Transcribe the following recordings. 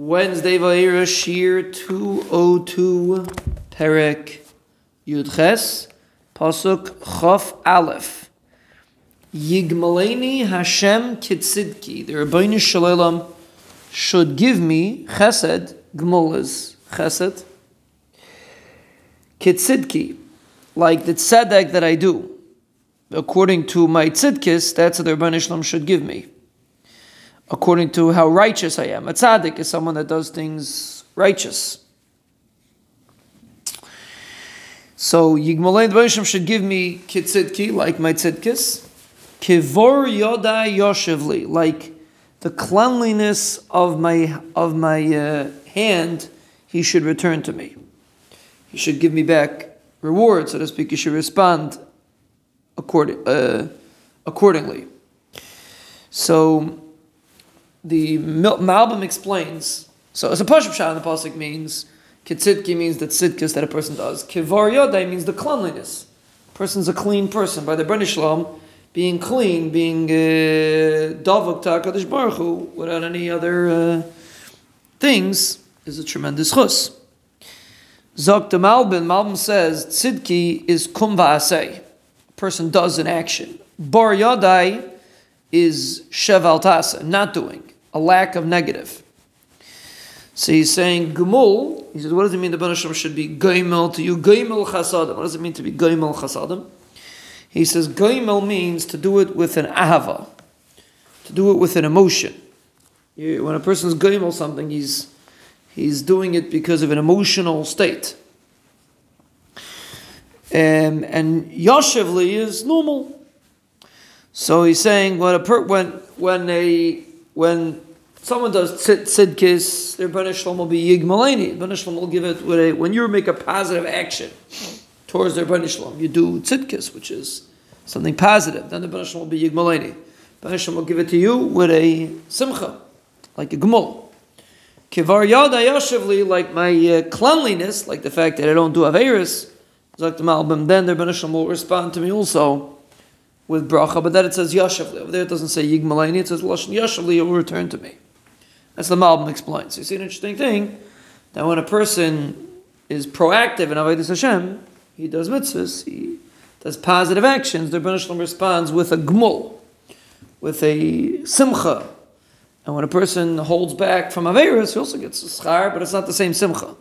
Wednesday Vayera Shir 202 Perek Yudches Pasuk Chof Aleph Yigmoleini Hashem Kitsidki. The Ribbono Shel Olam should give me Chesed Gmolez Chesed Kitsidki, like the Tzedek that I do according to my Tzidkis. That's what the Ribbono Shel Olam should give me, according to how righteous I am. A tzaddik is someone that does things righteous. So Yigmolein D'Hashem should give me Kitsidki, like my tzidkis. Kevar Yad Ayashvili, like the cleanliness of my hand, he should return to me. He should give me back reward, so to speak. He should respond accordingly. So the Malbim explains, so as a Pashub Shat in the Pasuk means, Kitsidki means the tzidkis that a person does. Kivoriyaday means the cleanliness. A person's a clean person. By the Bani Shlom, being clean, being Davok Ta Kadosh Baruch Hu, without any other things, is a tremendous chus. Zok the Malbim says, tzidki is kum va'aseh. A person does an action. Bar Yadai is shev al ta'aseh, not doing. A lack of negative. So he's saying Gemul. He says, what does it mean the Bani Shlom should be Gemul to you? Gemul chasadim. What does it mean to be Gemul chasadim? He says Gemul means to do it with an ahava, to do it with an emotion. When a person's Gemul something, he's doing it because of an emotional state. And Yashivli is normal. So he's saying when someone does tzidkis, their Bani Shlom will be Yigmaleni. Bani Shlom will give it with when you make a positive action towards their Bani Shlom, you do tzidkis, which is something positive. Then the Bani Shlom will be Yigmaleni. Bani Shlom will give it to you with a simcha, like a gmul. Kevar Yad Ayashvili, like my cleanliness, like the fact that I don't do averis, then their Bani Shlom will respond to me also with bracha, but then it says Yashavli. Over there it doesn't say Yigmaleni, it says Lashon Yashavli, it will return to me. That's the Malbim explains. So you see an interesting thing, that when a person is proactive in avedis Hashem, he does mitzvahs, he does positive actions, the Ribbono Shel Olam responds with a gmul, with a simcha. And when a person holds back from aveira, he also gets a schar, but it's not the same simcha.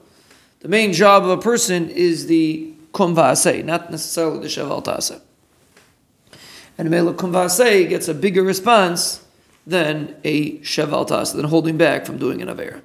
The main job of a person is the kum va'aseh, not necessarily the shev al ta'aseh. And a Kumbaasei gets a bigger response than a shev al ta'aseh, than holding back from doing an aveira.